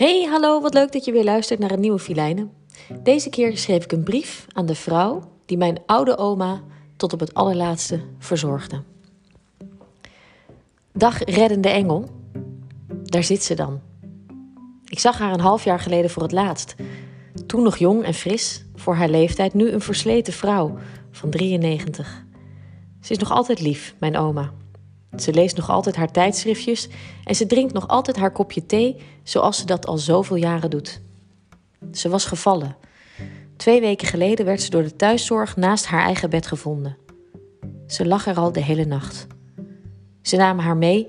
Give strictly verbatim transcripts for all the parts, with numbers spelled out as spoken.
Hey, hallo, wat leuk dat je weer luistert naar een nieuwe Filijnen. Deze keer schreef ik een brief aan de vrouw die mijn oude oma tot op het allerlaatste verzorgde. Dag reddende engel, daar zit ze dan. Ik zag haar een half jaar geleden voor het laatst. Toen nog jong en fris, voor haar leeftijd, nu een versleten vrouw van drieënnegentig. Ze is nog altijd lief, mijn oma. Ze leest nog altijd haar tijdschriftjes en ze drinkt nog altijd haar kopje thee zoals ze dat al zoveel jaren doet. Ze was gevallen. Twee weken geleden werd ze door de thuiszorg naast haar eigen bed gevonden. Ze lag er al de hele nacht. Ze namen haar mee.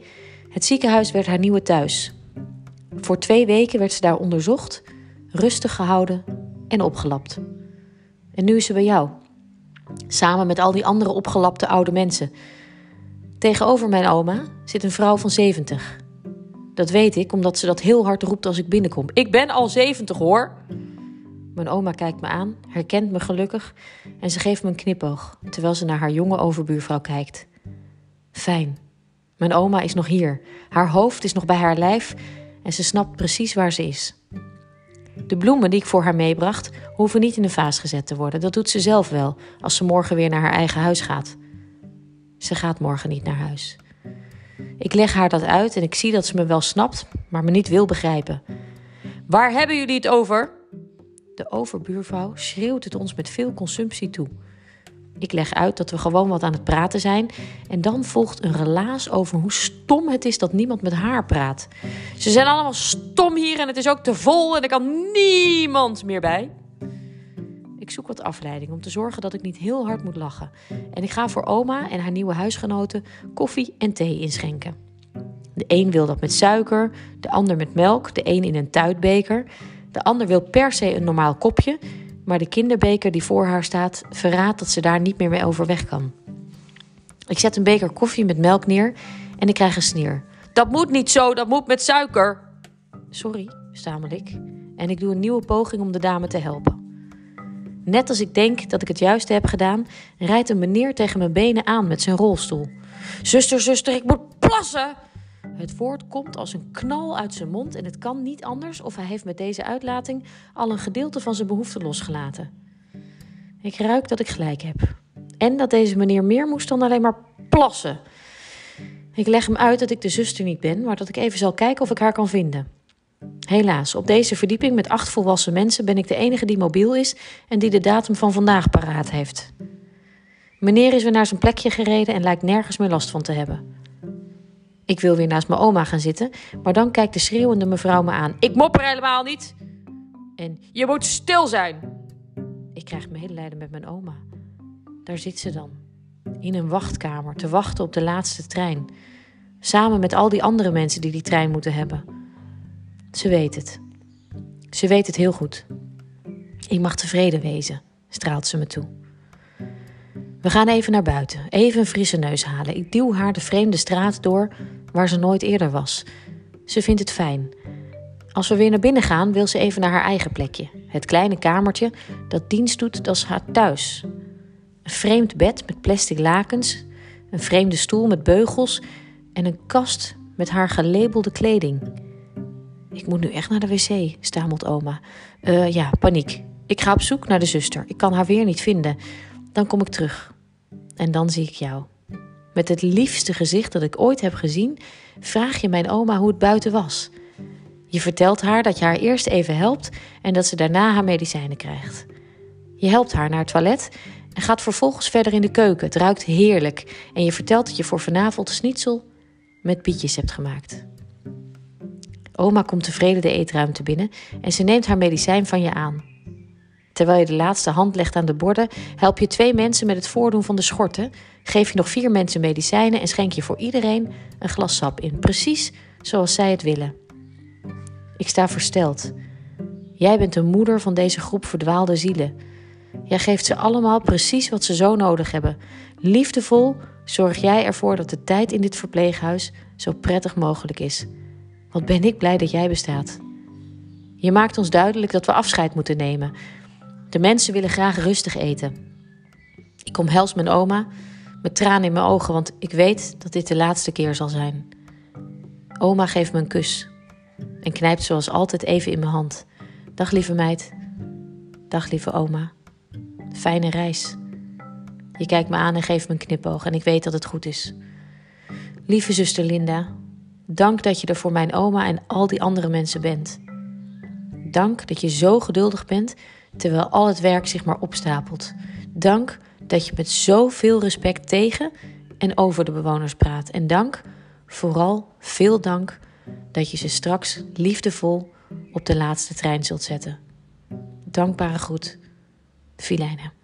Het ziekenhuis werd haar nieuwe thuis. Voor twee weken werd ze daar onderzocht, rustig gehouden en opgelapt. En nu is ze bij jou. Samen met al die andere opgelapte oude mensen. Tegenover mijn oma zit een vrouw van zeventig. Dat weet ik, omdat ze dat heel hard roept als ik binnenkom. Ik ben al zeventig, hoor. Mijn oma kijkt me aan, herkent me gelukkig en ze geeft me een knipoog, terwijl ze naar haar jonge overbuurvrouw kijkt. Fijn. Mijn oma is nog hier. Haar hoofd is nog bij haar lijf en ze snapt precies waar ze is. De bloemen die ik voor haar meebracht, hoeven niet in een vaas gezet te worden. Dat doet ze zelf wel, als ze morgen weer naar haar eigen huis gaat. Ze gaat morgen niet naar huis. Ik leg haar dat uit en ik zie dat ze me wel snapt, maar me niet wil begrijpen. Waar hebben jullie het over? De overbuurvrouw schreeuwt het ons met veel consumptie toe. Ik leg uit dat we gewoon wat aan het praten zijn en dan volgt een relaas over hoe stom het is dat niemand met haar praat. Ze zijn allemaal stom hier en het is ook te vol en er kan niemand meer bij. Ik zoek wat afleiding om te zorgen dat ik niet heel hard moet lachen. En ik ga voor oma en haar nieuwe huisgenoten koffie en thee inschenken. De een wil dat met suiker, de ander met melk, de een in een tuitbeker. De ander wil per se een normaal kopje, maar de kinderbeker die voor haar staat verraadt dat ze daar niet meer mee overweg kan. Ik zet een beker koffie met melk neer en ik krijg een sneer. Dat moet niet zo, dat moet met suiker. Sorry, stamel ik. En ik doe een nieuwe poging om de dame te helpen. Net als ik denk dat ik het juiste heb gedaan, rijdt een meneer tegen mijn benen aan met zijn rolstoel. Zuster, zuster, ik moet plassen! Het woord komt als een knal uit zijn mond en het kan niet anders of hij heeft met deze uitlating al een gedeelte van zijn behoefte losgelaten. Ik ruik dat ik gelijk heb. En dat deze meneer meer moest dan alleen maar plassen. Ik leg hem uit dat ik de zuster niet ben, maar dat ik even zal kijken of ik haar kan vinden. Helaas, op deze verdieping met acht volwassen mensen ben ik de enige die mobiel is en die de datum van vandaag paraat heeft. Meneer is weer naar zijn plekje gereden en lijkt nergens meer last van te hebben. Ik wil weer naast mijn oma gaan zitten, maar dan kijkt de schreeuwende mevrouw me aan. Ik mopper helemaal niet! En je moet stil zijn! Ik krijg medelijden met mijn oma. Daar zit ze dan, in een wachtkamer, te wachten op de laatste trein. Samen met al die andere mensen die die trein moeten hebben. Ze weet het. Ze weet het heel goed. Ik mag tevreden wezen, straalt ze me toe. We gaan even naar buiten, even een frisse neus halen. Ik duw haar de vreemde straat door waar ze nooit eerder was. Ze vindt het fijn. Als we weer naar binnen gaan, wil ze even naar haar eigen plekje. Het kleine kamertje dat dienst doet als haar thuis. Een vreemd bed met plastic lakens, een vreemde stoel met beugels en een kast met haar gelabelde kleding. Ik moet nu echt naar de wc, stamelt oma. Uh, ja, paniek. Ik ga op zoek naar de zuster. Ik kan haar weer niet vinden. Dan kom ik terug. En dan zie ik jou. Met het liefste gezicht dat ik ooit heb gezien, vraag je mijn oma hoe het buiten was. Je vertelt haar dat je haar eerst even helpt en dat ze daarna haar medicijnen krijgt. Je helpt haar naar het toilet en gaat vervolgens verder in de keuken. Het ruikt heerlijk. En je vertelt dat je voor vanavond schnitzel met pietjes hebt gemaakt. Oma komt tevreden de eetruimte binnen en ze neemt haar medicijn van je aan. Terwijl je de laatste hand legt aan de borden, help je twee mensen met het voordoen van de schorten, geef je nog vier mensen medicijnen en schenk je voor iedereen een glas sap in. Precies zoals zij het willen. Ik sta versteld. Jij bent de moeder van deze groep verdwaalde zielen. Jij geeft ze allemaal precies wat ze zo nodig hebben. Liefdevol zorg jij ervoor dat de tijd in dit verpleeghuis zo prettig mogelijk is. Wat ben ik blij dat jij bestaat. Je maakt ons duidelijk dat we afscheid moeten nemen. De mensen willen graag rustig eten. Ik omhels mijn oma met tranen in mijn ogen, want ik weet dat dit de laatste keer zal zijn. Oma geeft me een kus. en knijpt zoals altijd even in mijn hand. Dag lieve meid. Dag lieve oma. Fijne reis. Je kijkt me aan en geeft me een knipoog en ik weet dat het goed is. Lieve zuster Linda, dank dat je er voor mijn oma en al die andere mensen bent. Dank dat je zo geduldig bent terwijl al het werk zich maar opstapelt. Dank dat je met zoveel respect tegen en over de bewoners praat. En dank, vooral veel dank, dat je ze straks liefdevol op de laatste trein zult zetten. Dankbare groet, Filijne.